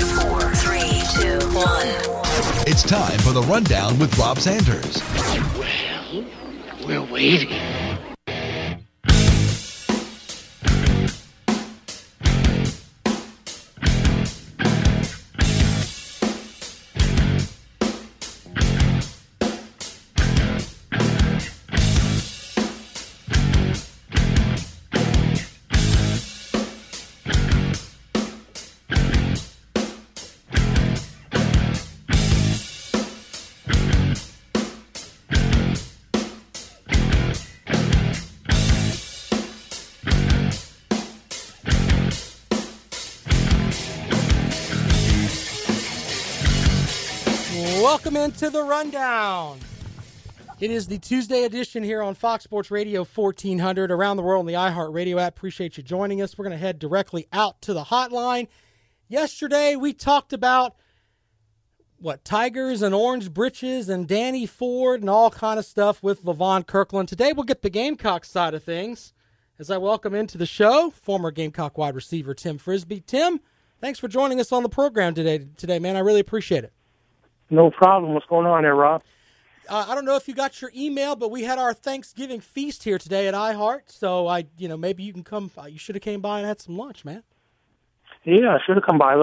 2, 1. It's time for the Rundown with Rob Sanders. Well, we're waiting. Welcome into the Rundown. It is the Tuesday edition here on Fox Sports Radio 1400, around the world on the iHeartRadio app. Appreciate you joining us. We're going to head directly out to the hotline. Yesterday, we talked about, Tigers and orange britches and Danny Ford and all kind of stuff with LeVon Kirkland. Today, we'll get the Gamecock side of things as I welcome into the show former Gamecock wide receiver Tim Frisbee. Tim, thanks for joining us on the program today, man. I really appreciate it. No problem. What's going on there, Rob? I don't know if you got your email, but we had our Thanksgiving feast here today at iHeart. So maybe you can come. You should have came by and had some lunch, man. Yeah, I should have come by.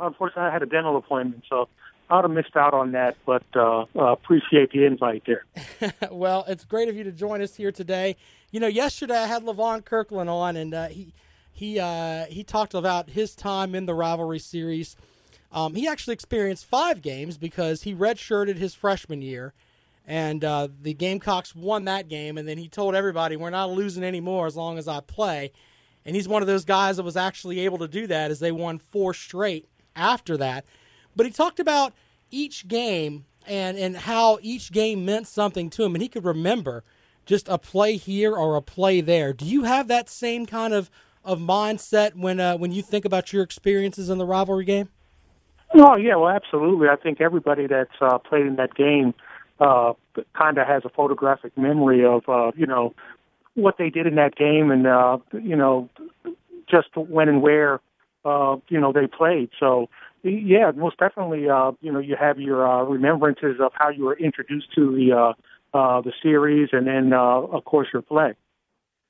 Unfortunately, I had a dental appointment, so I'd have missed out on that. But appreciate the invite there. Well, it's great of you to join us here today. You know, yesterday I had LeVon Kirkland on, and he talked about his time in the rivalry series. He actually experienced 5 games because he redshirted his freshman year, and the Gamecocks won that game, and then he told everybody, we're not losing anymore as long as I play. And he's one of those guys that was actually able to do that as they won 4 straight after that. But he talked about each game and how each game meant something to him, and he could remember just a play here or a play there. Do you have that same kind of mindset when you think about your experiences in the rivalry game? Oh, yeah, well, absolutely. I think everybody that's played in that game kind of has a photographic memory of, what they did in that game and, just when and where, they played. So, yeah, most definitely, you have your remembrances of how you were introduced to the series and then, of course, your play.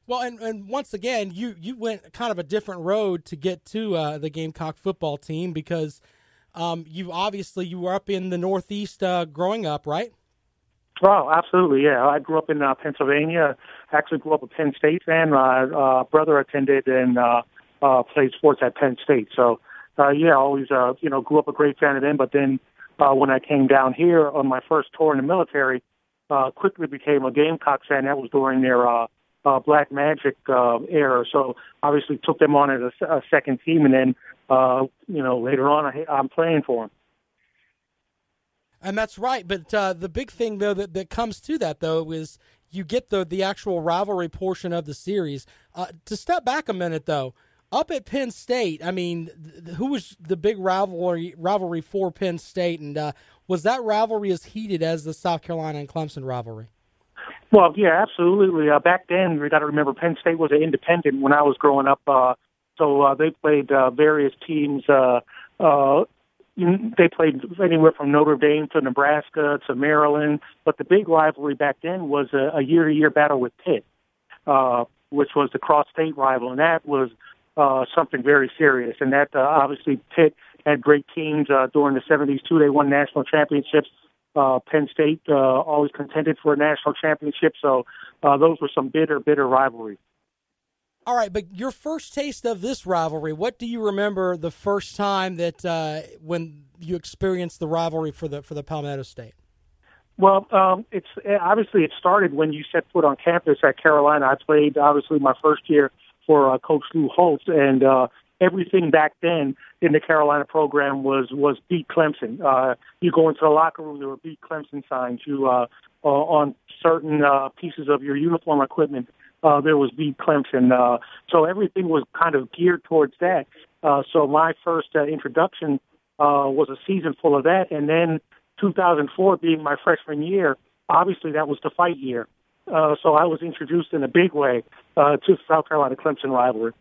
Well, and once again, you went kind of a different road to get to the Gamecock football team because – you were up in the Northeast growing up, right? Oh, absolutely, yeah. I grew up in Pennsylvania. I actually grew up a Penn State fan. My brother attended and played sports at Penn State. So, always, grew up a great fan of them. But then when I came down here on my first tour in the military, quickly became a Gamecock fan. That was during their Black Magic era. So, obviously, took them on as a second team and then, later on, I'm playing for him. And that's right. But the big thing, though, that comes to that, though, is you get the actual rivalry portion of the series. To step back a minute, though, up at Penn State, I mean, who was the big rivalry for Penn State? And was that rivalry as heated as the South Carolina and Clemson rivalry? Well, yeah, absolutely. Back then, we got to remember, Penn State was an independent when I was growing up. So they played various teams. They played anywhere from Notre Dame to Nebraska to Maryland. But the big rivalry back then was a year-to-year battle with Pitt, which was the cross-state rival. And that was something very serious. And that, obviously, Pitt had great teams during the 70s, too. They won national championships. Penn State always contended for a national championship. So those were some bitter, bitter rivalries. All right, but your first taste of this rivalry, what do you remember the first time that when you experienced the rivalry for the Palmetto State? Well, it's obviously it started when you set foot on campus at Carolina. I played, obviously, my first year for Coach Lou Holtz, and everything back then in the Carolina program was beat Clemson. You go into the locker room, there were beat Clemson signs. You on certain pieces of your uniform equipment, there was beat Clemson. So everything was kind of geared towards that. So my first introduction was a season full of that. And then 2004 being my freshman year, obviously that was the fight year. So I was introduced in a big way to South Carolina-Clemson rivalry.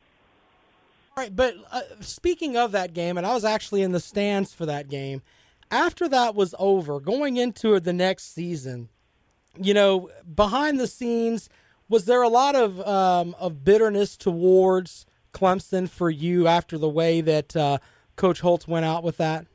All right, but speaking of that game, and I was actually in the stands for that game, after that was over, going into the next season, you know, behind the scenes, was there a lot of bitterness towards Clemson for you after the way that Coach Holtz went out with that?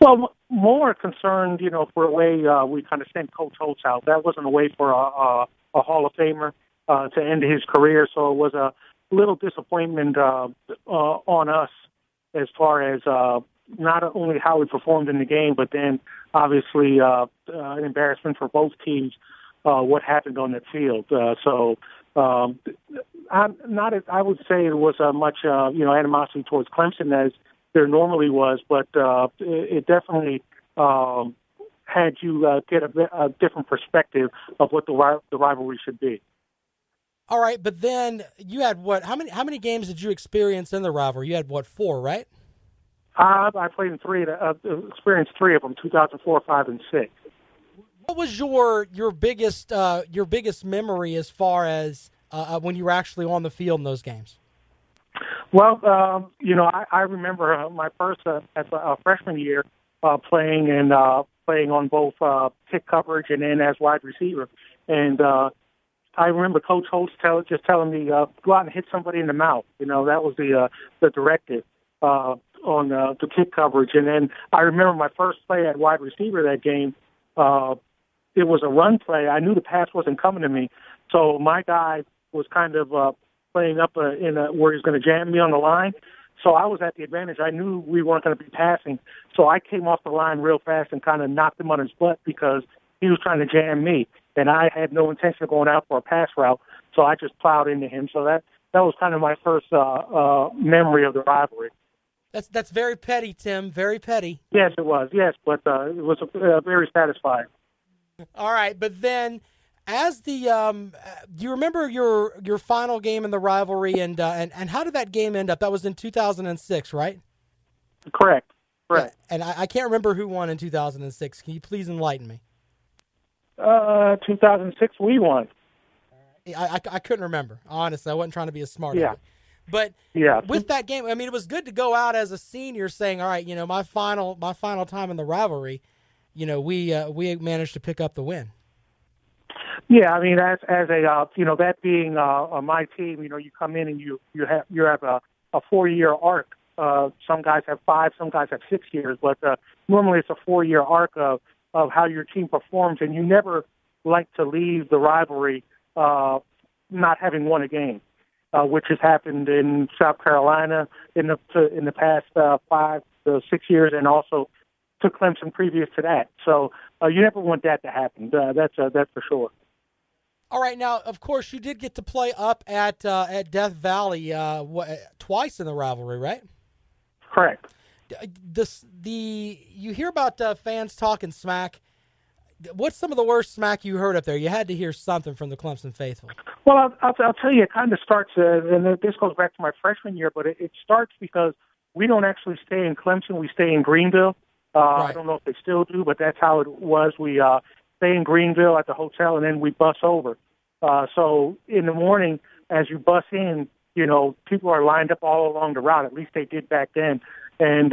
Well, more concerned, you know, for a way we kind of sent Coach Holtz out. That wasn't a way for a Hall of Famer to end his career, so it was a little disappointment on us as far as not only how we performed in the game, but then obviously an embarrassment for both teams, what happened on that field. So I'm not. I would say it was much animosity towards Clemson as there normally was, but it definitely had you get a different perspective of what the rivalry should be. All right, but then you had what? How many games did you experience in the rivalry? You had what, 4, right? I played in 3. Experienced 3 of them: 2004, 5, and 6. What was your biggest memory as far as when you were actually on the field in those games? Well, I remember my first as a freshman year playing on both pick coverage and then as wide receiver. And I remember Coach Holtz telling me, go out and hit somebody in the mouth. You know, that was the directive on the kick coverage. And then I remember my first play at wide receiver that game. It was a run play. I knew the pass wasn't coming to me. So my guy was kind of playing up where he was going to jam me on the line. So I was at the advantage. I knew we weren't going to be passing. So I came off the line real fast and kind of knocked him on his butt because he was trying to jam me. And I had no intention of going out for a pass route. So I just plowed into him. So that was kind of my first memory of the rivalry. That's very petty, Tim. Very petty. Yes, it was. Yes, but it was very satisfying. All right, but then, as the do you remember your final game in the rivalry and how did that game end up? That was in 2006, right? Correct. Yeah, and I can't remember who won in 2006. Can you please enlighten me? 2006, we won. I couldn't remember. Honestly, I wasn't trying to be a smart. Yeah. But yeah, with that game, I mean, it was good to go out as a senior saying, all right, you know, my final time in the rivalry, you know, we managed to pick up the win. Yeah, I mean, as a that being my team, you know, you come in and you have a 4-year arc. Some guys have 5, some guys have 6 years, but normally it's a 4-year arc of how your team performs, and you never like to leave the rivalry not having won a game. Which has happened in South Carolina in the past 5 to 6 years, and also to Clemson previous to that. So you never want that to happen. That's for sure. All right, now of course you did get to play up at Death Valley twice in the rivalry, right? Correct. You hear about fans talking smack. What's some of the worst smack you heard up there? You had to hear something from the Clemson faithful. Well, I'll tell you, it kind of starts, and this goes back to my freshman year, but it starts because we don't actually stay in Clemson. We stay in Greenville. Right. I don't know if they still do, but that's how it was. We stay in Greenville at the hotel, and then we bus over. So in the morning, as you bus in, you know, people are lined up all along the route. At least they did back then. And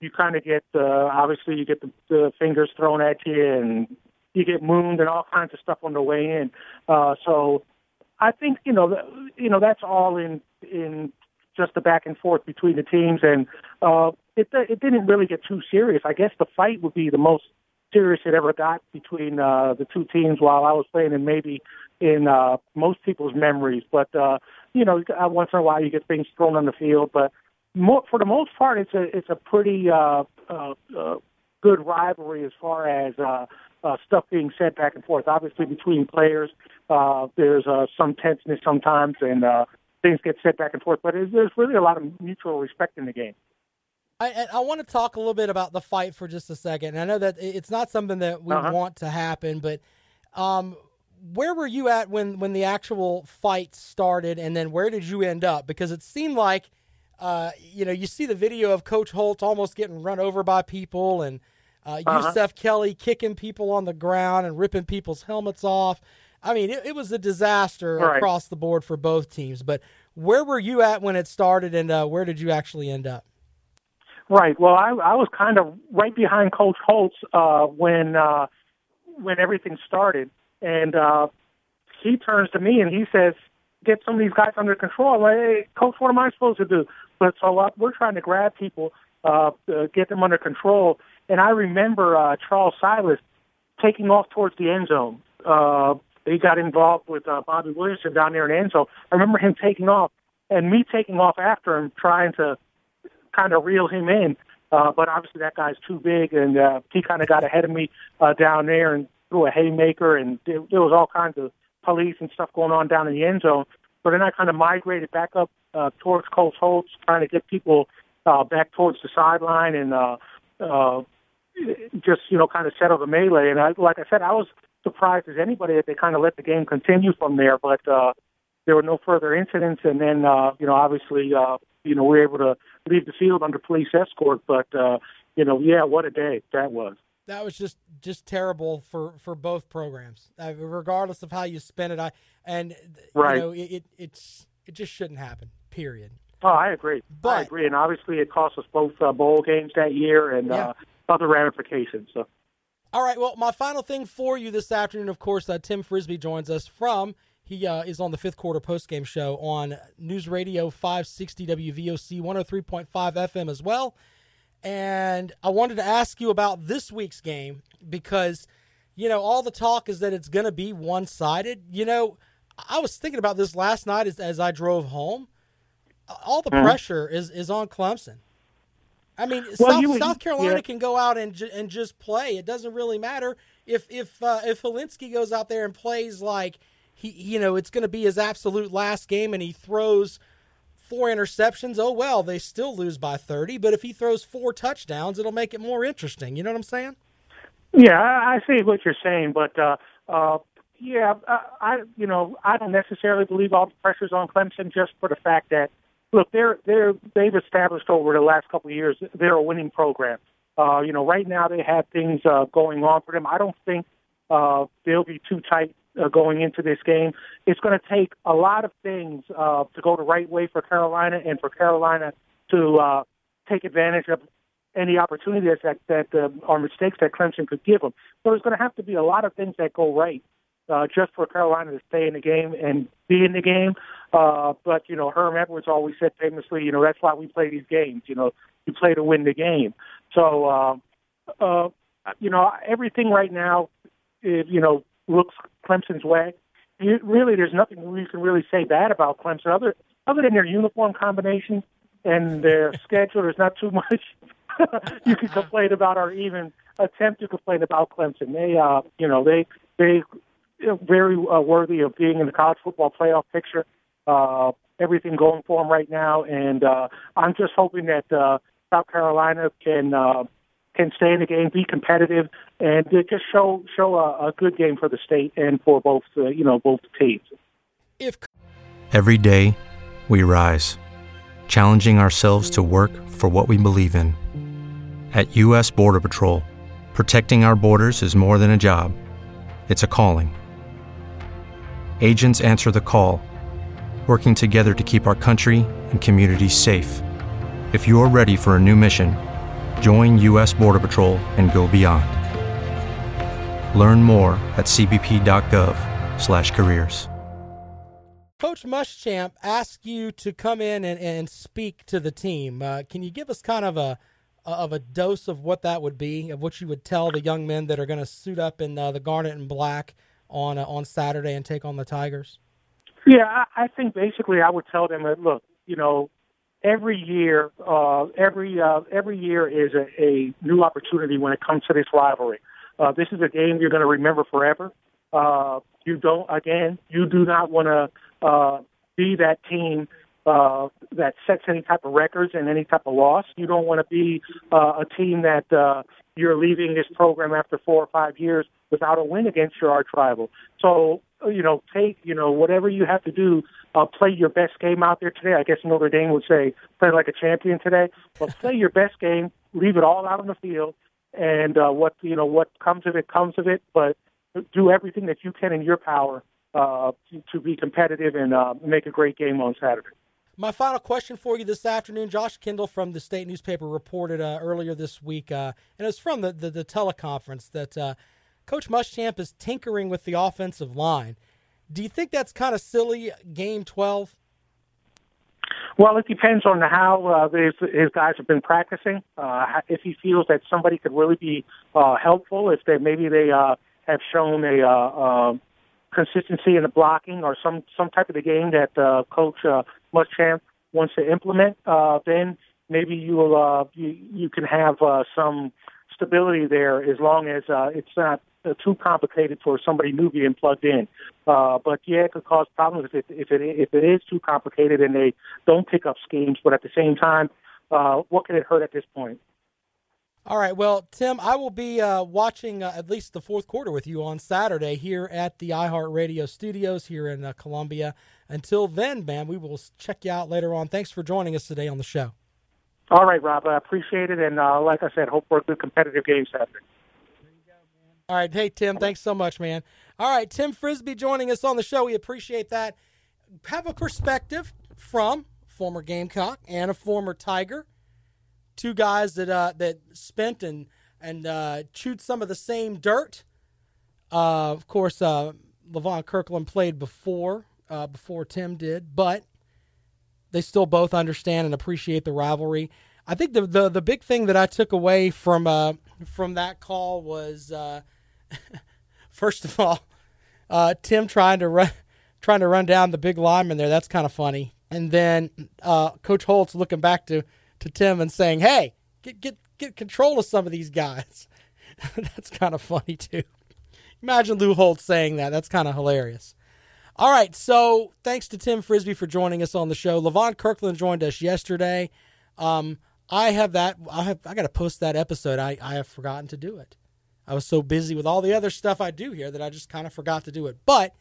you kind of get, obviously, you get the fingers thrown at you, and you get mooned and all kinds of stuff on the way in. So I think, that's all in just the back and forth between the teams, and it didn't really get too serious. I guess the fight would be the most serious it ever got between the two teams while I was playing, and maybe in most people's memories. But, once in a while you get things thrown on the field, but for the most part, it's a pretty good rivalry as far as stuff being said back and forth. Obviously, between players, there's some tenseness sometimes, and things get set back and forth. But there's really a lot of mutual respect in the game. I want to talk a little bit about the fight for just a second. And I know that it's not something that we want to happen, but where were you at when the actual fight started, and then where did you end up? Because it seemed like, you see the video of Coach Holtz almost getting run over by people, and Yusuf Kelly kicking people on the ground and ripping people's helmets off. I mean, it was a disaster across the board for both teams. But where were you at when it started, and where did you actually end up? Right. Well, I was kind of right behind Coach Holtz when everything started. And he turns to me and he says, get some of these guys under control. I'm like, hey, Coach, what am I supposed to do? But so we're trying to grab people, get them under control. And I remember Charles Silas taking off towards the end zone. He got involved with Bobby Williamson down there in the end zone. I remember him taking off and me taking off after him, trying to kind of reel him in. But obviously that guy's too big, and he kind of got ahead of me down there and threw a haymaker, and there was all kinds of police and stuff going on down in the end zone. But then I kind of migrated back up towards Coach Holtz, trying to get people back towards the sideline and just, kind of settle the melee. And I was surprised as anybody that they kind of let the game continue from there. But there were no further incidents. And then, we were able to leave the field under police escort. But, what a day that was. That was just terrible for both programs, regardless of how you spin it. It just shouldn't happen, period. Oh, I agree. And obviously it cost us both bowl games that year and other ramifications. So. All right, well, my final thing for you this afternoon, of course, Tim Frisbee joins us from – he is on the fifth quarter postgame show on News Radio 560 WVOC 103.5 FM as well. And I wanted to ask you about this week's game because, all the talk is that it's going to be one-sided. I was thinking about this last night as I drove home. All the pressure is on Clemson. I mean, South Carolina can go out and just play. It doesn't really matter if Helinski goes out there and plays like he, it's going to be his absolute last game, and he throws 4 interceptions. Oh, well, they still lose by 30. But if he throws 4 touchdowns, it'll make it more interesting. You know what I'm saying? Yeah, I see what you're saying. But, I don't necessarily believe all the pressure's on Clemson just for the fact that, look, they've established over the last couple of years they're a winning program. Right now they have things going on for them. I don't think they'll be too tight going into this game. It's going to take a lot of things to go the right way for Carolina and for Carolina to take advantage of any opportunities that or mistakes that Clemson could give them. So there's going to have to be a lot of things that go right just for Carolina to stay in the game and be in the game. But, Herm Edwards always said famously, that's why we play these games. You play to win the game. So, everything right now is, looks Clemson's way. Really, there's nothing you can really say bad about Clemson other than their uniform combination and their schedule. There's not too much you can complain about or even attempt to complain about Clemson. They, they are very worthy of being in the college football playoff picture. Everything going for them right now, and I'm just hoping that South Carolina can stay in the game, be competitive, and just show a good game for the state and for both both teams. Every day, we rise, challenging ourselves to work for what we believe in. At U.S. Border Patrol, protecting our borders is more than a job; it's a calling. Agents answer the call, working together to keep our country and communities safe. If you are ready for a new mission, join U.S. Border Patrol and go beyond. Learn more at cbp.gov/careers. Coach Muschamp asked you to come in and speak to the team. Can you give us kind of a dose of what that would be, of what you would tell the young men that are going to suit up in the garnet and black on Saturday and take on the Tigers? Yeah, I think basically I would tell them that, look, every year is a new opportunity when it comes to this rivalry. This is a game you're going to remember forever. You do not want to be that team that sets any type of records and any type of loss. You don't want to be a team that you're leaving this program after 4 or 5 years without a win against your arch rival. So, whatever you have to do, play your best game out there today. I guess Notre Dame would say, play like a champion today. But play your best game, leave it all out on the field, and what comes of it, comes of it. But do everything that you can in your power to be competitive and make a great game on Saturday. My final question for you this afternoon, Josh Kendall from the State newspaper reported earlier this week, and it's from the teleconference, that Coach Muschamp is tinkering with the offensive line. Do you think that's kind of silly, Game 12? Well, it depends on how his guys have been practicing. If he feels that somebody could really be helpful, if they have shown a consistency in the blocking or some type of the game that Coach Muschamp wants to implement, then maybe you can have some stability there, as long as it's not too complicated for somebody new being plugged in. But it could cause problems if it is too complicated and they don't pick up schemes. But at the same time, what can it hurt at this point? All right. Well, Tim, I will be watching at least the fourth quarter with you on Saturday here at the iHeartRadio studios here in Columbia. Until then, man, we will check you out later on. Thanks for joining us today on the show. All right, Rob. I appreciate it. And like I said, hope for a good competitive game Saturday. There you go, man. All right. Hey, Tim, thanks so much, man. All right. Tim Frisbee joining us on the show. We appreciate that. Have a perspective from former Gamecock and a former Tiger. Two guys that spent and chewed some of the same dirt. Of course, LeVon Kirkland played before Tim did, but they still both understand and appreciate the rivalry. I think the big thing that I took away from that call was first of all, Tim trying to run down the big lineman there. That's kind of funny, and then Coach Holtz looking back to Tim and saying, "Hey, get control of some of these guys." That's kind of funny too. Imagine Lou Holtz saying that. That's kind of hilarious. All right, so thanks to Tim Frisbee for joining us on the show. LeVon Kirkland joined us yesterday. I got to post that episode. I have forgotten to do it. I was so busy with all the other stuff I do here that I just kind of forgot to do it. But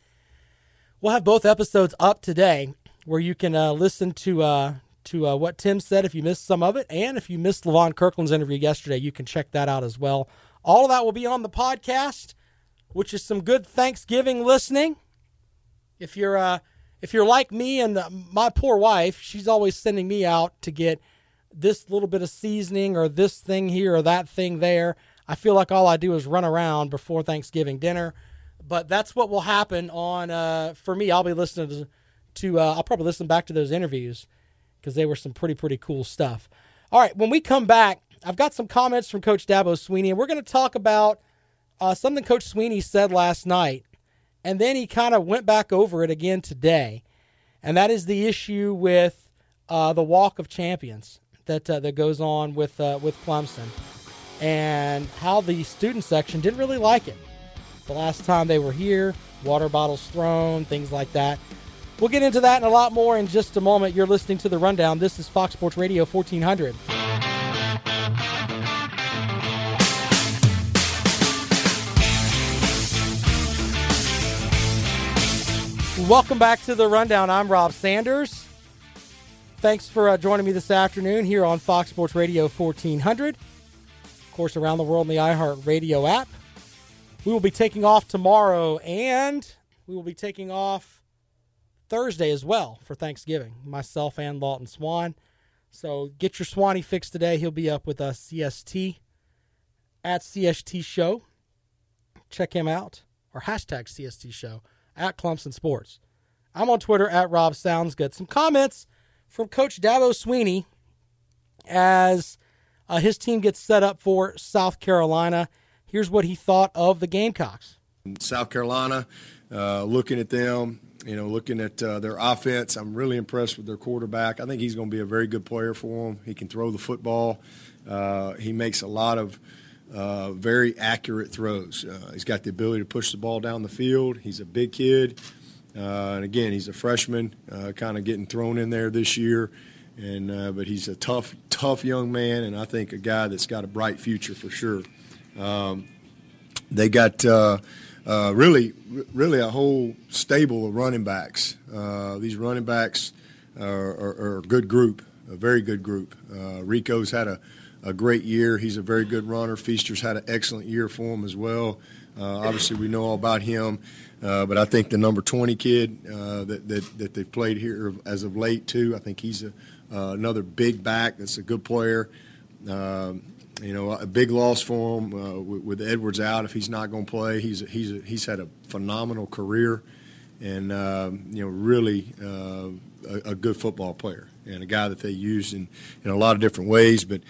we'll have both episodes up today, where you can listen to what Tim said if you missed some of it. And if you missed LeVon Kirkland's interview yesterday, you can check that out as well. All of that will be on the podcast, which is some good Thanksgiving listening. If you're like me and my poor wife, she's always sending me out to get this little bit of seasoning or this thing here or that thing there. I feel like all I do is run around before Thanksgiving dinner. But that's what will happen on, for me, I'll be listening to I'll probably listen back to those interviews, because they were some pretty cool stuff. All right, when we come back, I've got some comments from Coach Dabo Swinney, and we're going to talk about something Coach Swinney said last night, and then he kind of went back over it again today, and that is the issue with the Walk of Champions that goes on with Clemson, and how the student section didn't really like it the last time they were here, water bottles thrown, things like that. We'll get into that and a lot more in just a moment. You're listening to The Rundown. This is Fox Sports Radio 1400. Welcome back to The Rundown. I'm Rob Sanders. Thanks for joining me this afternoon here on Fox Sports Radio 1400. Of course, around the world in the iHeartRadio app. We will be taking off tomorrow, and we will be taking off Thursday as well for Thanksgiving, myself and Lawton Swan. So get your Swanee fix today. He'll be up with us CST at CST Show. Check him out, or hashtag CST Show at Clemson Sports. I'm on Twitter at Rob Sounds Good. Some comments from Coach Dabo Swinney as his team gets set up for South Carolina. Here's what he thought of the Gamecocks. South Carolina, looking at them, looking at their offense, I'm really impressed with their quarterback. I think he's going to be a very good player for them. He can throw the football. He makes a lot of very accurate throws. He's got the ability to push the ball down the field. He's a big kid. And again, he's a freshman, kind of getting thrown in there this year. And but he's a tough young man, and I think a guy that's got a bright future for sure. They got really a whole stable of running backs. These running backs are a good group, a very good group. Rico's had a great year. He's a very good runner. Feaster's had an excellent year for him as well. Obviously, we know all about him. But I think the number 20 kid that they've played here as of late, too, I think he's another big back that's a good player. A big loss for him with Edwards out if he's not going to play. He's had a phenomenal career and, really a good football player and a guy that they used in a lot of different ways. But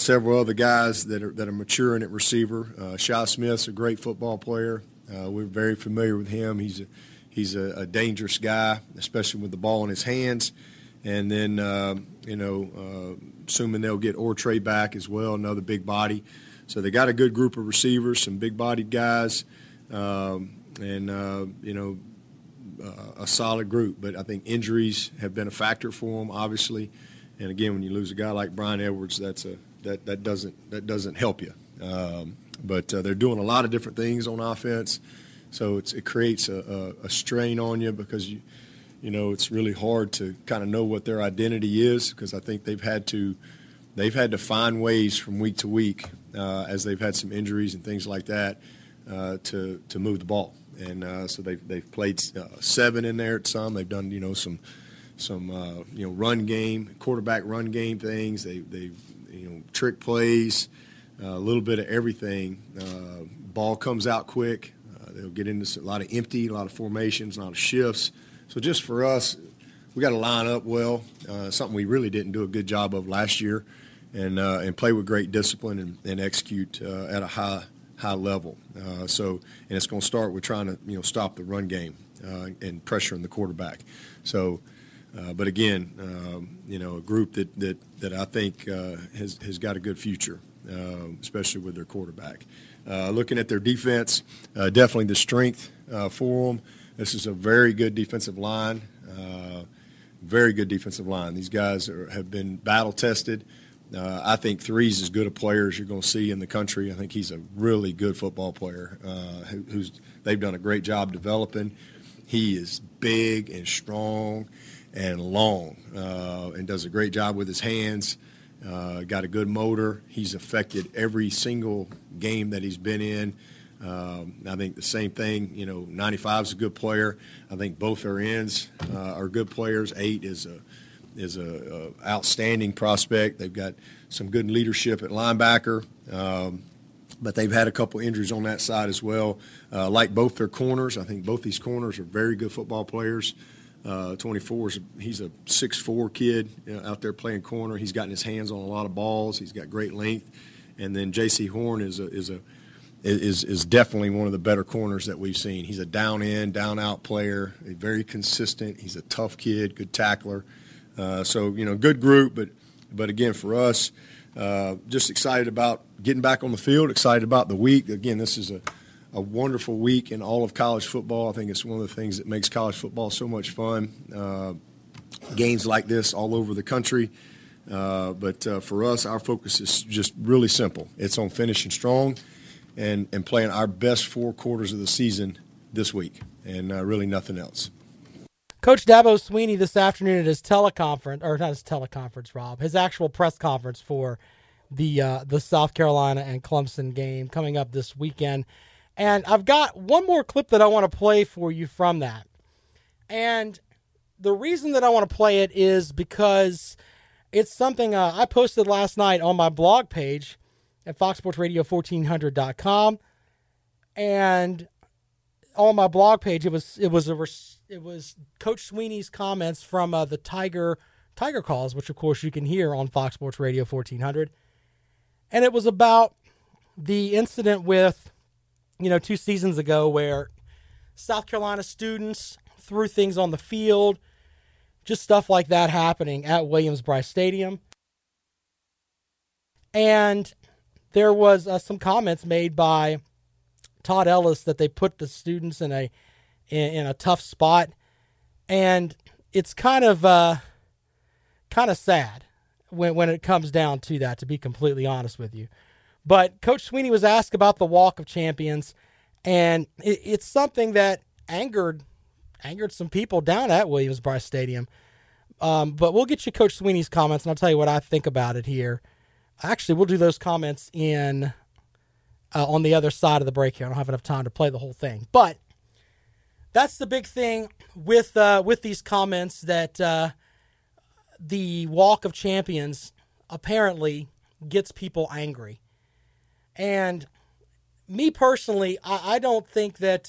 several other guys that are maturing at receiver. Shy Smith's a great football player. We're very familiar with him. He's a dangerous guy, especially with the ball in his hands. And then, assuming they'll get Ortrey back as well, another big body. So they got a good group of receivers, some big-bodied guys, a solid group. But I think injuries have been a factor for them, obviously. And again, when you lose a guy like Brian Edwards, that doesn't help you. But they're doing a lot of different things on offense, so it creates a strain on you because, it's really hard to kind of know what their identity is because I think they've had to find ways from week to week as they've had some injuries and things like that to move the ball. And so they've played seven in there at some. They've done, some run game, quarterback run game things. They've trick plays. A little bit of everything. Ball comes out quick. They'll get into a lot of empty, a lot of formations, a lot of shifts. So just for us, we got to line up well, something we really didn't do a good job of last year, and play with great discipline and execute at a high level. So it's going to start with trying to stop the run game and pressuring the quarterback. So. But again, a group that I think has got a good future, especially with their quarterback. Looking at their defense, definitely the strength for them. This is a very good defensive line, These guys have been battle-tested. I think Three's as good a player as you're going to see in the country. I think he's a really good football player who's they've done a great job developing. He is big and strong and long and does a great job with his hands, got a good motor. He's affected every single game that he's been in. I think the same thing, 95's a good player. I think both their ends are good players. 8 is a outstanding prospect. They've got some good leadership at linebacker, but they've had a couple injuries on that side as well. Like both their corners, I think both these corners are very good football players. 24, he's a 6'4 kid out there playing corner. He's gotten his hands on a lot of balls. He's got great length. And then J.C. Horn is definitely one of the better corners that we've seen. He's a down in, down out player, very consistent. He's a tough kid, good tackler. So good group. But again, for us, just excited about getting back on the field. Excited about the week. Again, this is a wonderful week in all of college football. I think it's one of the things that makes college football so much fun. Games like this all over the country. But for us, our focus is just really simple. It's on finishing strong and playing our best 4 quarters of the season this week and really nothing else. Coach Dabo Swinney this afternoon at his teleconference, or not his teleconference, Rob, his actual press conference for the South Carolina and Clemson game coming up this weekend. And I've got one more clip that I want to play for you from that. And the reason that I want to play it is because it's something I posted last night on my blog page at foxsportsradio1400.com. And on my blog page, it was Coach Swinney's comments from the Tiger Calls, which of course you can hear on Fox Sports Radio 1400. And it was about the incident with 2 seasons ago where South Carolina students threw things on the field, just stuff like that happening at Williams-Brice Stadium. And there was some comments made by Todd Ellis that they put the students in a in a tough spot, and it's kind of sad when it comes down to that, to be completely honest with you. But Coach Swinney was asked about the Walk of Champions, and it's something that angered some people down at Williams-Brice Stadium. But we'll get you Coach Swinney's comments, and I'll tell you what I think about it here. Actually, we'll do those comments on the other side of the break here. I don't have enough time to play the whole thing. But that's the big thing with these comments, that the Walk of Champions apparently gets people angry. And me personally, I don't think that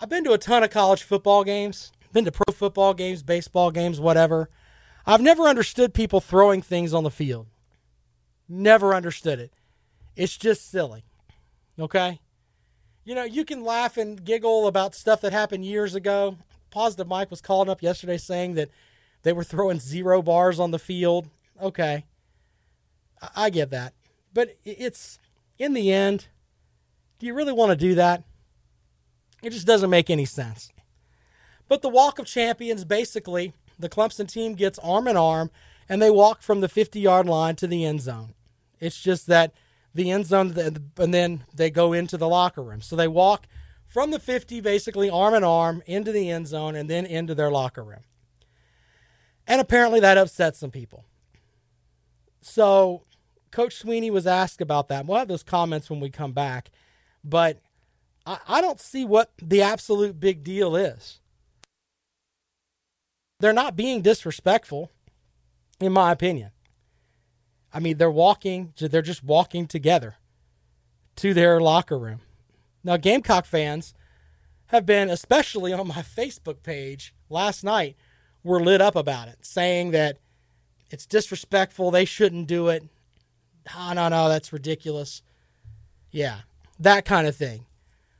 I've been to a ton of college football games, been to pro football games, baseball games, whatever. I've never understood people throwing things on the field. Never understood it. It's just silly. Okay? You know, you can laugh and giggle about stuff that happened years ago. Positive Mike was calling up yesterday saying that they were throwing 0 bars on the field. Okay. I get that. But it's, in the end, do you really want to do that? It just doesn't make any sense. But the Walk of Champions, basically, the Clemson team gets arm in arm, and they walk from the 50-yard line to the end zone. It's just that the end zone, and then they go into the locker room. So they walk from the 50, basically arm in arm, into the end zone, and then into their locker room. And apparently that upset some people. So Coach Swinney was asked about that. We'll have those comments when we come back. But I don't see what the absolute big deal is. They're not being disrespectful, in my opinion. I mean, they're just walking together to their locker room. Now, Gamecock fans have been, especially on my Facebook page last night, were lit up about it, saying that it's disrespectful, they shouldn't do it. No, that's ridiculous. Yeah, that kind of thing.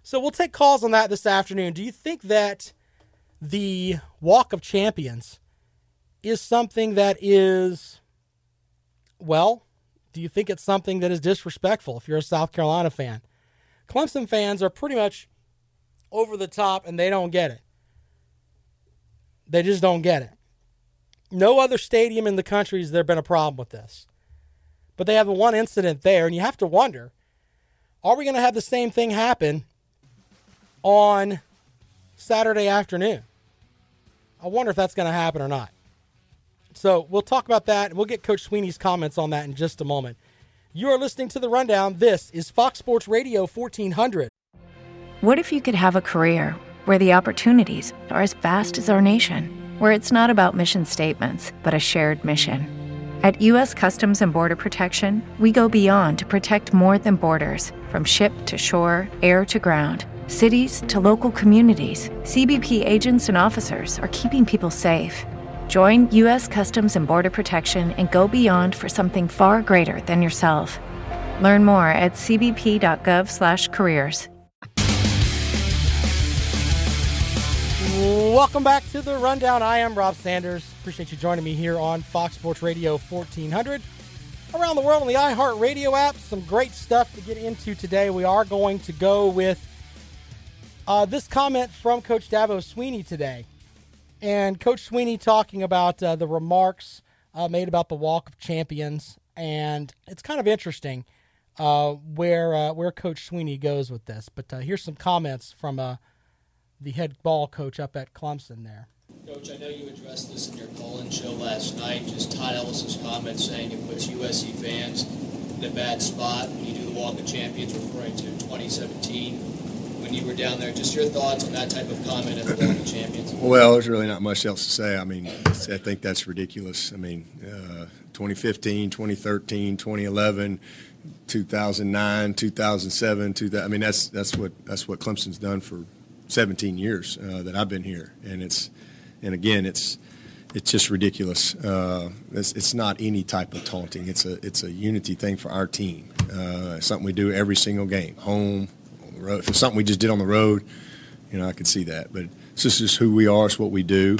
So we'll take calls on that this afternoon. Do you think that the Walk of Champions is something that is... Well, do you think it's something that is disrespectful if you're a South Carolina fan? Clemson fans are pretty much over the top, and they don't get it. They just don't get it. No other stadium in the country has there been a problem with this. But they have one incident there, and you have to wonder, are we going to have the same thing happen on Saturday afternoon? I wonder if that's going to happen or not. So we'll talk about that, and we'll get Coach Swinney's comments on that in just a moment. You are listening to The Rundown. This is Fox Sports Radio 1400. What if you could have a career where the opportunities are as vast as our nation, where it's not about mission statements, but a shared mission? At U.S. Customs and Border Protection, we go beyond to protect more than borders. From ship to shore, air to ground, cities to local communities, CBP agents and officers are keeping people safe. Join U.S. Customs and Border Protection and go beyond for something far greater than yourself. Learn more at cbp.gov/careers. Welcome back to The Rundown. I am Rob Sanders. Appreciate you joining me here on Fox Sports Radio 1400. Around the world on the iHeartRadio app, some great stuff to get into today. We are going to go with this comment from Coach Dabo Swinney today. And Coach Swinney talking about the remarks made about the Walk of Champions. And it's kind of interesting where Coach Swinney goes with this. But here's some comments from the head ball coach up at Clemson there. Coach, I know you addressed this in your call-in show last night, just Todd Ellis' comment saying it puts USC fans in a bad spot when you do the Walk of Champions, referring to 2017. When you were down there, just your thoughts on that type of comment at the Walk of Champions? Well, there's really not much else to say. I mean, I think that's ridiculous. I mean, 2015, 2013, 2011, 2009, 2007, I mean, that's what Clemson's done for 17 years that I've been here, and again, it's just ridiculous. It's not any type of taunting. It's a unity thing for our team. Something we do every single game, home. Road. If it's something we just did on the road, you know, I could see that. But this is who we are. It's what we do.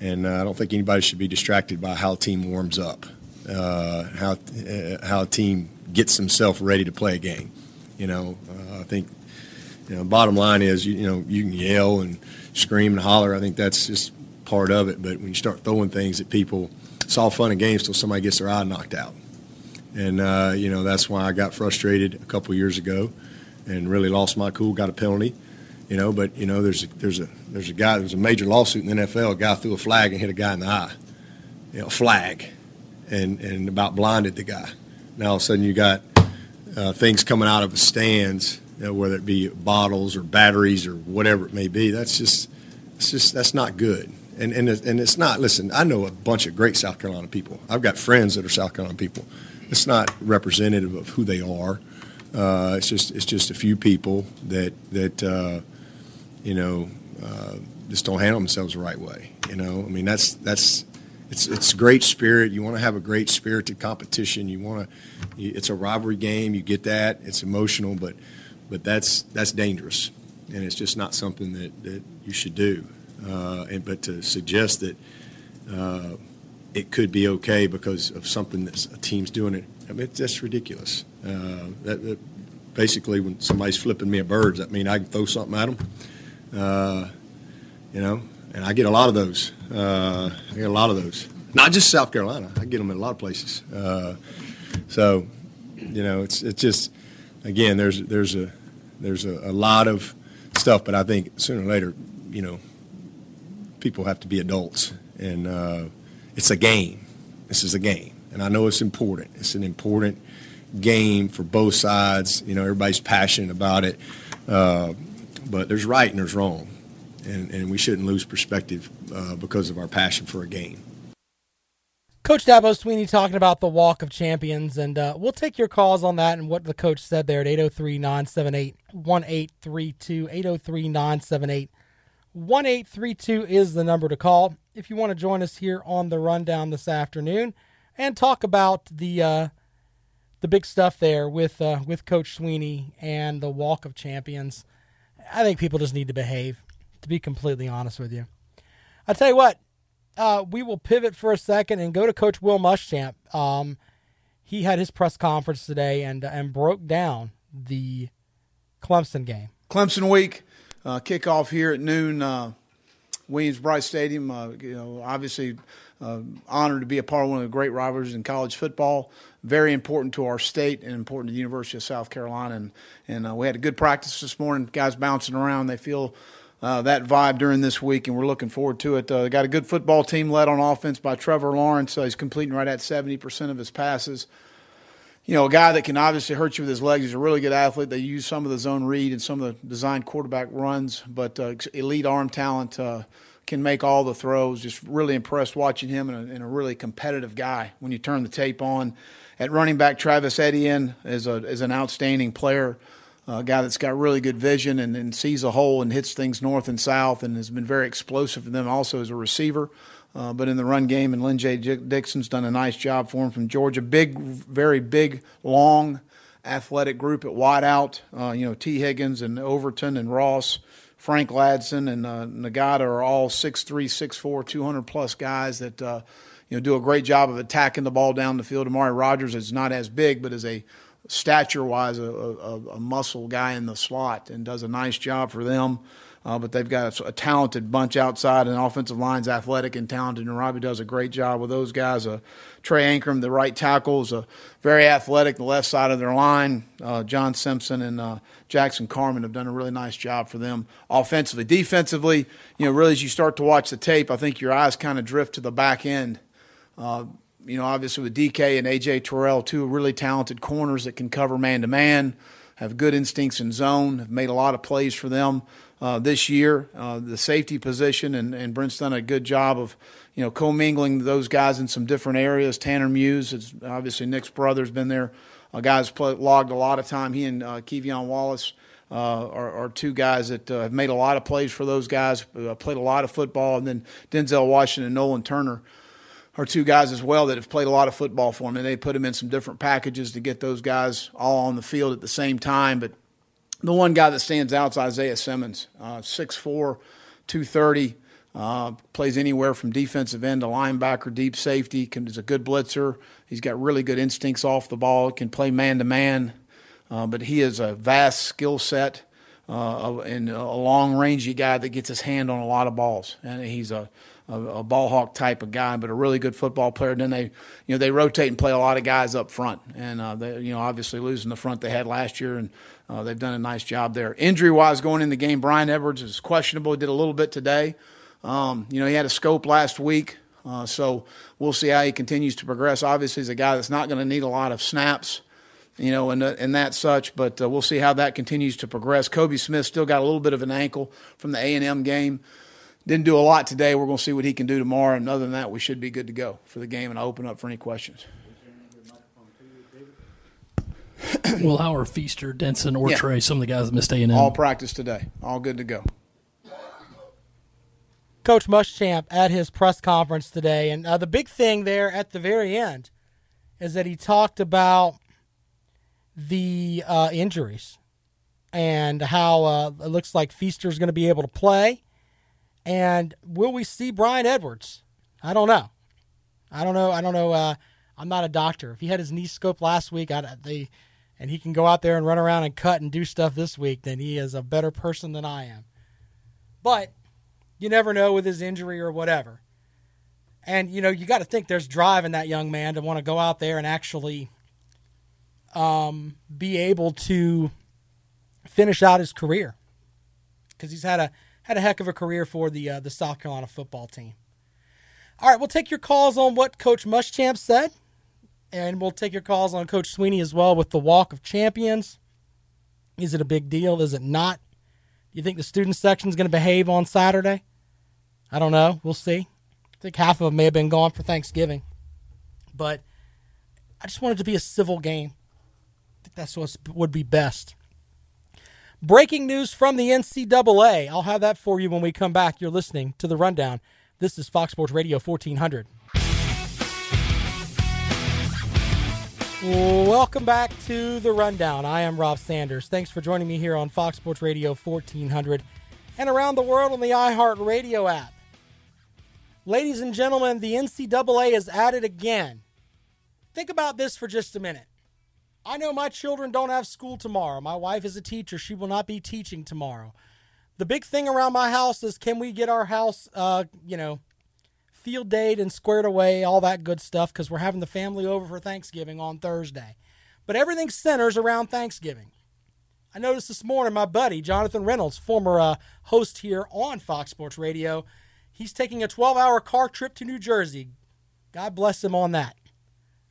And I don't think anybody should be distracted by how a team warms up, how a team gets themselves ready to play a game. You know, I think you know, bottom line is, you can yell and scream and holler. I think that's just part of it. But when you start throwing things at people, it's all fun and games till somebody gets their eye knocked out. And, that's why I got frustrated a couple years ago and really lost my cool, got a penalty. But, there's a guy, there's a major lawsuit in the NFL, a guy threw a flag and hit a guy in the eye, flag, and about blinded the guy. Now all of a sudden you got things coming out of the stands, whether it be bottles or batteries or whatever it may be. That's not good. And it's not, listen, I know a bunch of great South Carolina people. I've got friends that are South Carolina people. It's not representative of who they are. It's just a few people that just don't handle themselves the right way. I mean, it's great spirit. You want to have a great spirited competition. It's a rivalry game. You get that. It's emotional, but that's dangerous, and it's just not something that you should do. But to suggest that it could be okay because of something that a team's doing it, I mean, that's ridiculous. That basically, when somebody's flipping me a bird, that mean I can throw something at them, and I get a lot of those. Not just South Carolina. I get them in a lot of places. It's just, again, there's a lot of stuff, but I think sooner or later, people have to be adults, and it's a game. This is a game. And I know it's important. It's an important game for both sides. Everybody's passionate about it. But there's right and there's wrong. And we shouldn't lose perspective because of our passion for a game. Coach Dabo Swinney talking about the Walk of Champions, and we'll take your calls on that and what the coach said there at 803-978-1832. 803-978-1832 is the number to call if you want to join us here on The Rundown this afternoon and talk about the big stuff there with Coach Swinney and the Walk of Champions. I think people just need to behave, to be completely honest with you. I'll tell you what, we will pivot for a second and go to Coach Will Muschamp. He had his press conference today and broke down the Clemson game. Clemson week, kickoff here at noon, Williams-Brice Stadium. Obviously honored to be a part of one of the great rivalries in college football. Very important to our state and important to the University of South Carolina. And we had a good practice this morning. Guys bouncing around. They feel that vibe during this week, and we're looking forward to it. They got a good football team led on offense by Trevor Lawrence. He's completing right at 70% of his passes. A guy that can obviously hurt you with his legs. He's a really good athlete. They use some of the zone read and some of the designed quarterback runs, but elite arm talent, can make all the throws. Just really impressed watching him, and a really competitive guy when you turn the tape on. At running back, Travis Etienne is an outstanding player. A guy that's got really good vision and sees a hole and hits things north and south, and has been very explosive for them also as a receiver. But in the run game, and Lynn J. Dixon's done a nice job for him from Georgia. Big, very big, long, athletic group at wideout. T. Higgins and Overton and Ross, Frank Ladson and Nagata are all 6'3", 6'4", 200-plus guys that do a great job of attacking the ball down the field. Amari Rogers is not as big, but is a – stature-wise, a muscle guy in the slot, and does a nice job for them. But they've got a talented bunch outside, and offensive line's athletic and talented, and Robbie does a great job with those guys. Trey Ankrum, the right tackle, is very athletic, the left side of their line. John Simpson and Jackson Carman have done a really nice job for them offensively. Defensively, really as you start to watch the tape, I think your eyes kind of drift to the back end. Obviously with DK and A.J. Terrell, two really talented corners that can cover man-to-man, have good instincts in zone, have made a lot of plays for them this year. The safety position, and Brent's done a good job of, commingling those guys in some different areas. Tanner Muse, is obviously Nick's brother, has been there. A guy's logged a lot of time. He and Kevion Wallace are two guys that have made a lot of plays for those guys, played a lot of football. And then Denzel Washington and Nolan Turner are two guys as well that have played a lot of football for them, and they put them in some different packages to get those guys all on the field at the same time. But the one guy that stands out is Isaiah Simmons, 6'4", 230, plays anywhere from defensive end to linebacker, deep safety, is a good blitzer. He's got really good instincts off the ball, can play man-to-man, but he is a vast skill set. and a long-rangey guy that gets his hand on a lot of balls. And he's a ball hawk type of guy, but a really good football player. Then they, they rotate and play a lot of guys up front, and they, obviously losing the front they had last year, and they've done a nice job there. Injury-wise, going in the game, Brian Edwards is questionable. He did a little bit today. He had a scope last week, so we'll see how he continues to progress. Obviously, he's a guy that's not going to need a lot of snaps, and that such, but we'll see how that continues to progress. Kobe Smith still got a little bit of an ankle from the A&M game. Didn't do a lot today. We're going to see what he can do tomorrow, and other than that, we should be good to go for the game, and I'll open up for any questions. Will Howard, Feaster, Denson, Ortrey, some of the guys that missed A&M. All practice today. All good to go. Coach Muschamp at his press conference today, and the big thing there at the very end is that he talked about the injuries and how it looks like Feaster's going to be able to play. And will we see Brian Edwards? I don't know. I'm not a doctor. If he had his knee scoped last week and he can go out there and run around and cut and do stuff this week, then he is a better person than I am. But you never know with his injury or whatever. And, you got to think there's drive in that young man to want to go out there and actually be able to finish out his career, because he's had a heck of a career for the South Carolina football team. All right, we'll take your calls on what Coach Muschamp said, and we'll take your calls on Coach Swinney as well with the Walk of Champions. Is it a big deal? Is it not? Do you think the student section is going to behave on Saturday? I don't know. We'll see. I think half of them may have been gone for Thanksgiving. But I just want it to be a civil game. I think that's what would be best. Breaking news from the NCAA. I'll have that for you when we come back. You're listening to The Rundown. This is Fox Sports Radio 1400. Welcome back to The Rundown. I am Rob Sanders. Thanks for joining me here on Fox Sports Radio 1400 and around the world on the iHeartRadio app. Ladies and gentlemen, the NCAA is at it again. Think about this for just a minute. I know my children don't have school tomorrow. My wife is a teacher. She will not be teaching tomorrow. The big thing around my house is, can we get our house, field dayed and squared away, all that good stuff, because we're having the family over for Thanksgiving on Thursday. But everything centers around Thanksgiving. I noticed this morning my buddy, Jonathan Reynolds, former host here on Fox Sports Radio, he's taking a 12-hour car trip to New Jersey. God bless him on that.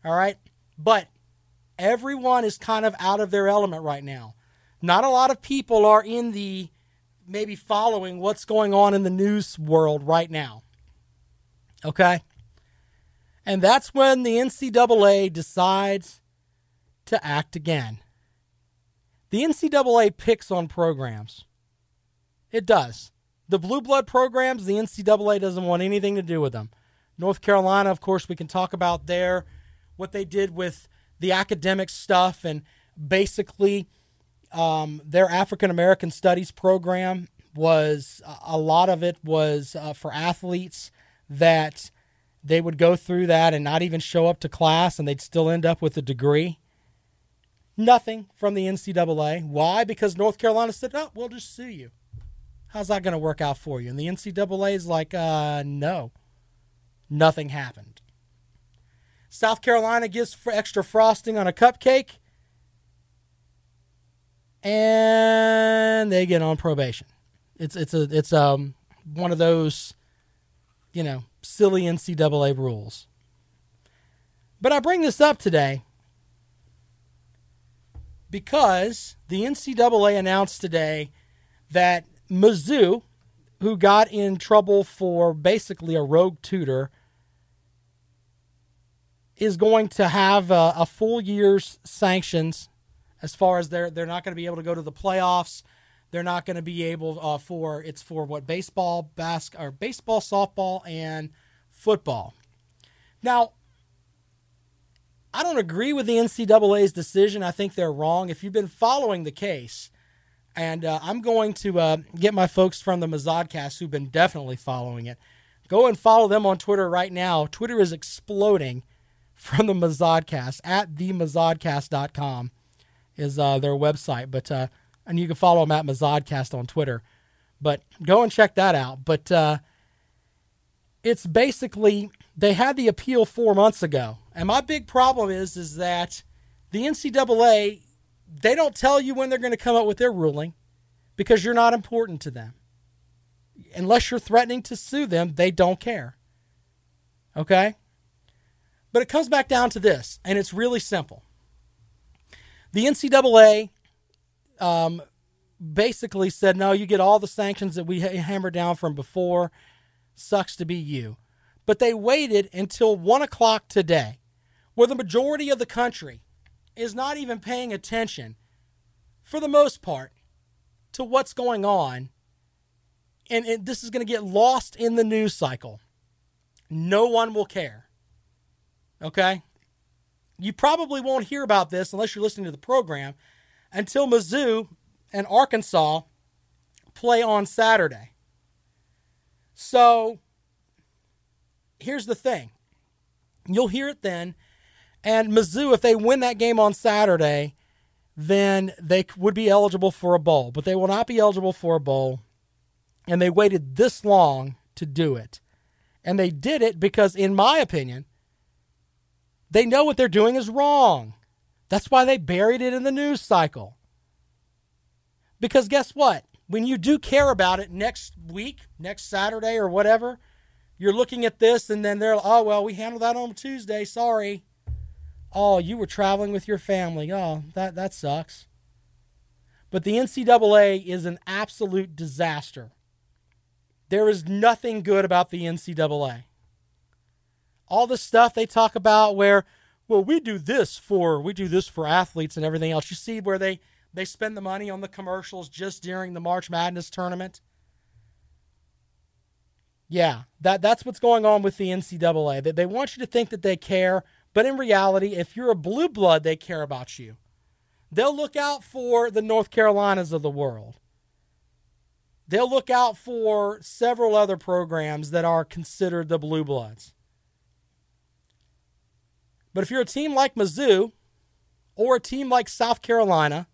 All right? But everyone is kind of out of their element right now. Not a lot of people are in the maybe following what's going on in the news world right now. Okay? And that's when the NCAA decides to act again. The NCAA picks on programs. It does. The blue blood programs, the NCAA doesn't want anything to do with them. North Carolina, of course, we can talk about there, what they did with the academic stuff, and basically their African-American studies program was, a lot of it was for athletes that they would go through that and not even show up to class, and they'd still end up with a degree. Nothing from the NCAA. Why? Because North Carolina said, oh, we'll just sue you. How's that going to work out for you? And the NCAA is like, no, nothing happened. South Carolina gives extra frosting on a cupcake, and they get on probation. It's one of those, silly NCAA rules. But I bring this up today because the NCAA announced today that Mizzou, who got in trouble for basically a rogue tutor, is going to have a full year's sanctions as far as they're not going to be able to go to the playoffs. They're not going to be able baseball, softball, and football. Now, I don't agree with the NCAA's decision. I think they're wrong. If you've been following the case, and I'm going to get my folks from the Mazodcast who've been definitely following it. Go and follow them on Twitter right now. Twitter is exploding. From the Mazodcast, at themazodcast.com is their website. But and you can follow him at Mazodcast on Twitter. But go and check that out. But it's basically, they had the appeal 4 months ago. And my big problem is that the NCAA, they don't tell you when they're going to come up with their ruling because you're not important to them. Unless you're threatening to sue them, they don't care. Okay? But it comes back down to this, and it's really simple. The NCAA basically said, no, you get all the sanctions that we hammered down from before. Sucks to be you. But they waited until 1 o'clock today, where the majority of the country is not even paying attention, for the most part, to what's going on. And this is going to get lost in the news cycle. No one will care. Okay? You probably won't hear about this unless you're listening to the program until Mizzou and Arkansas play on Saturday. So, here's the thing. You'll hear it then. And Mizzou, if they win that game on Saturday, then they would be eligible for a bowl. But they will not be eligible for a bowl. And they waited this long to do it. And they did it because, in my opinion, they know what they're doing is wrong. That's why they buried it in the news cycle. Because guess what? When you do care about it next week, next Saturday or whatever, you're looking at this and then they're, oh, well, we handled that on Tuesday. Sorry. Oh, you were traveling with your family. Oh, that sucks. But the NCAA is an absolute disaster. There is nothing good about the NCAA. All the stuff they talk about where, well, we do this for athletes and everything else. You see where they spend the money on the commercials just during the March Madness tournament. Yeah, that's what's going on with the NCAA. They want you to think that they care, but in reality, if you're a blue blood, they care about you. They'll look out for the North Carolinas of the world. They'll look out for several other programs that are considered the blue bloods. But if you're a team like Mizzou or a team like South Carolina,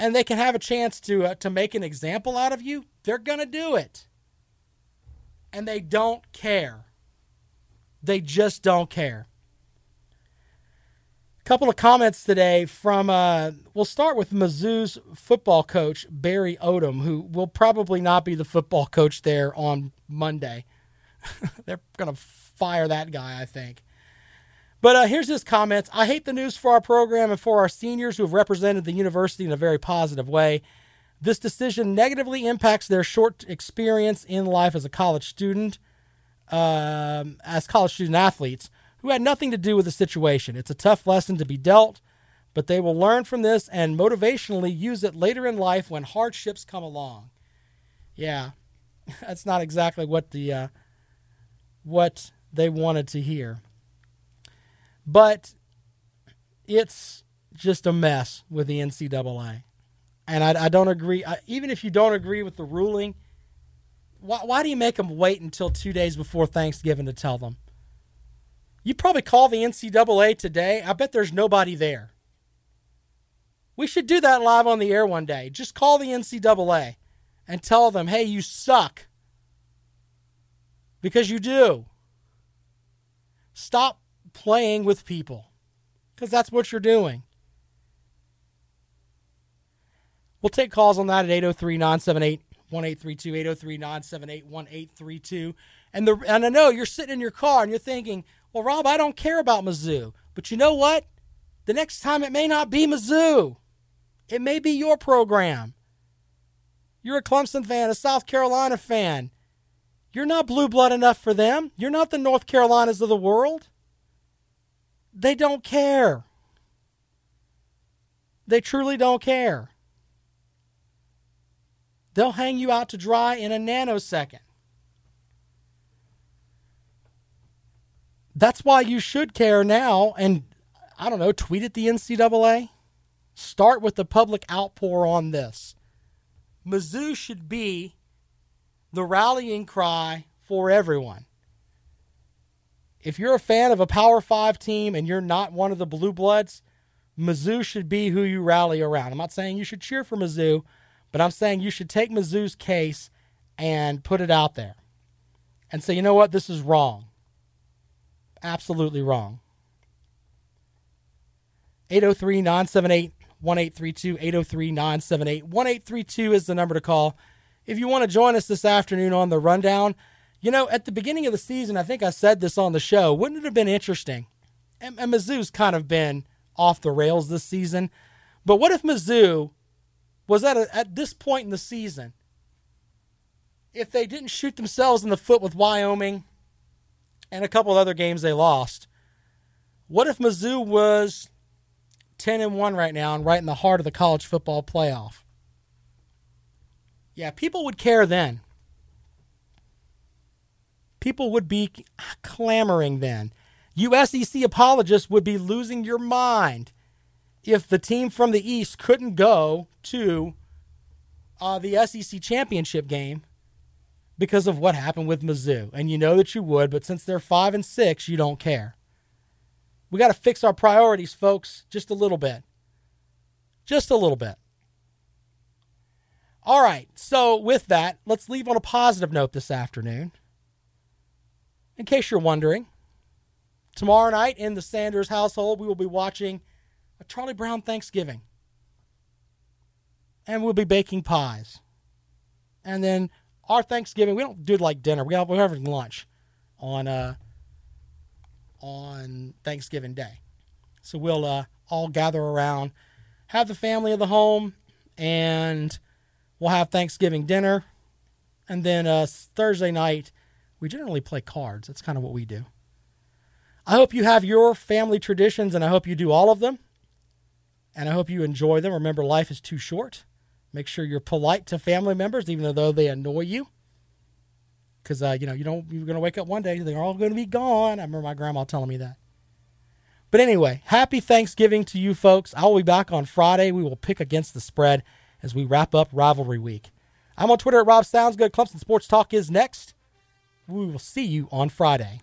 and they can have a chance to make an example out of you, they're going to do it. And they don't care. They just don't care. A couple of comments today from, we'll start with Mizzou's football coach, Barry Odom, who will probably not be the football coach there on Monday. They're going to fire that guy, I think. But here's his comments. I hate the news for our program and for our seniors who have represented the university in a very positive way. This decision negatively impacts their short experience in life as a college student, as college student athletes who had nothing to do with the situation. It's a tough lesson to be dealt, but they will learn from this and motivationally use it later in life when hardships come along. Yeah, that's not exactly what they wanted to hear. But it's just a mess with the NCAA. And I don't agree. Even if you don't agree with the ruling, why do you make them wait until 2 days before Thanksgiving to tell them? You probably call the NCAA today. I bet there's nobody there. We should do that live on the air one day. Just call the NCAA and tell them, hey, you suck. Because you do. Stop playing with people, because that's what you're doing. We'll take calls on that at 803-978-1832, 803-978-1832. And I know you're sitting in your car and you're thinking, well, Rob, I don't care about Mizzou. But you know what? The next time it may not be Mizzou. It may be your program. You're a Clemson fan, a South Carolina fan. You're not blue blood enough for them. You're not the North Carolinas of the world. They don't care. They truly don't care. They'll hang you out to dry in a nanosecond. That's why you should care now and, I don't know, tweet at the NCAA. Start with the public outpour on this. Mizzou should be the rallying cry for everyone. If you're a fan of a Power 5 team and you're not one of the blue bloods, Mizzou should be who you rally around. I'm not saying you should cheer for Mizzou, but I'm saying you should take Mizzou's case and put it out there and say, you know what, this is wrong. Absolutely wrong. 803-978-1832, 803-978-1832 is the number to call. If you want to join us this afternoon on The Rundown, you know, at the beginning of the season, I think I said this on the show, wouldn't it have been interesting? And Mizzou's kind of been off the rails this season. But what if Mizzou was at this point in the season, if they didn't shoot themselves in the foot with Wyoming and a couple of other games they lost, what if Mizzou was 10-1 right now and right in the heart of the college football playoff? Yeah, people would care then. People would be clamoring then. You SEC apologists would be losing your mind if the team from the East couldn't go to the SEC championship game because of what happened with Mizzou. And you know that you would, but since they're 5-6, you don't care. We got to fix our priorities, folks, just a little bit. Just a little bit. All right, so with that, let's leave on a positive note this afternoon. In case you're wondering, tomorrow night in the Sanders household, we will be watching a Charlie Brown Thanksgiving. And we'll be baking pies. And then our Thanksgiving, we don't do it like dinner. We're having lunch on Thanksgiving Day. So we'll all gather around, have the family of the home, and we'll have Thanksgiving dinner. And then Thursday night, we generally play cards. That's kind of what we do. I hope you have your family traditions, and I hope you do all of them. And I hope you enjoy them. Remember, life is too short. Make sure you're polite to family members, even though they annoy you. Because, you're going to wake up one day, they're all going to be gone. I remember my grandma telling me that. But anyway, happy Thanksgiving to you folks. I will be back on Friday. We will pick against the spread as we wrap up rivalry week. I'm on Twitter at Rob Sounds Good. Clemson Sports Talk is next. We will see you on Friday.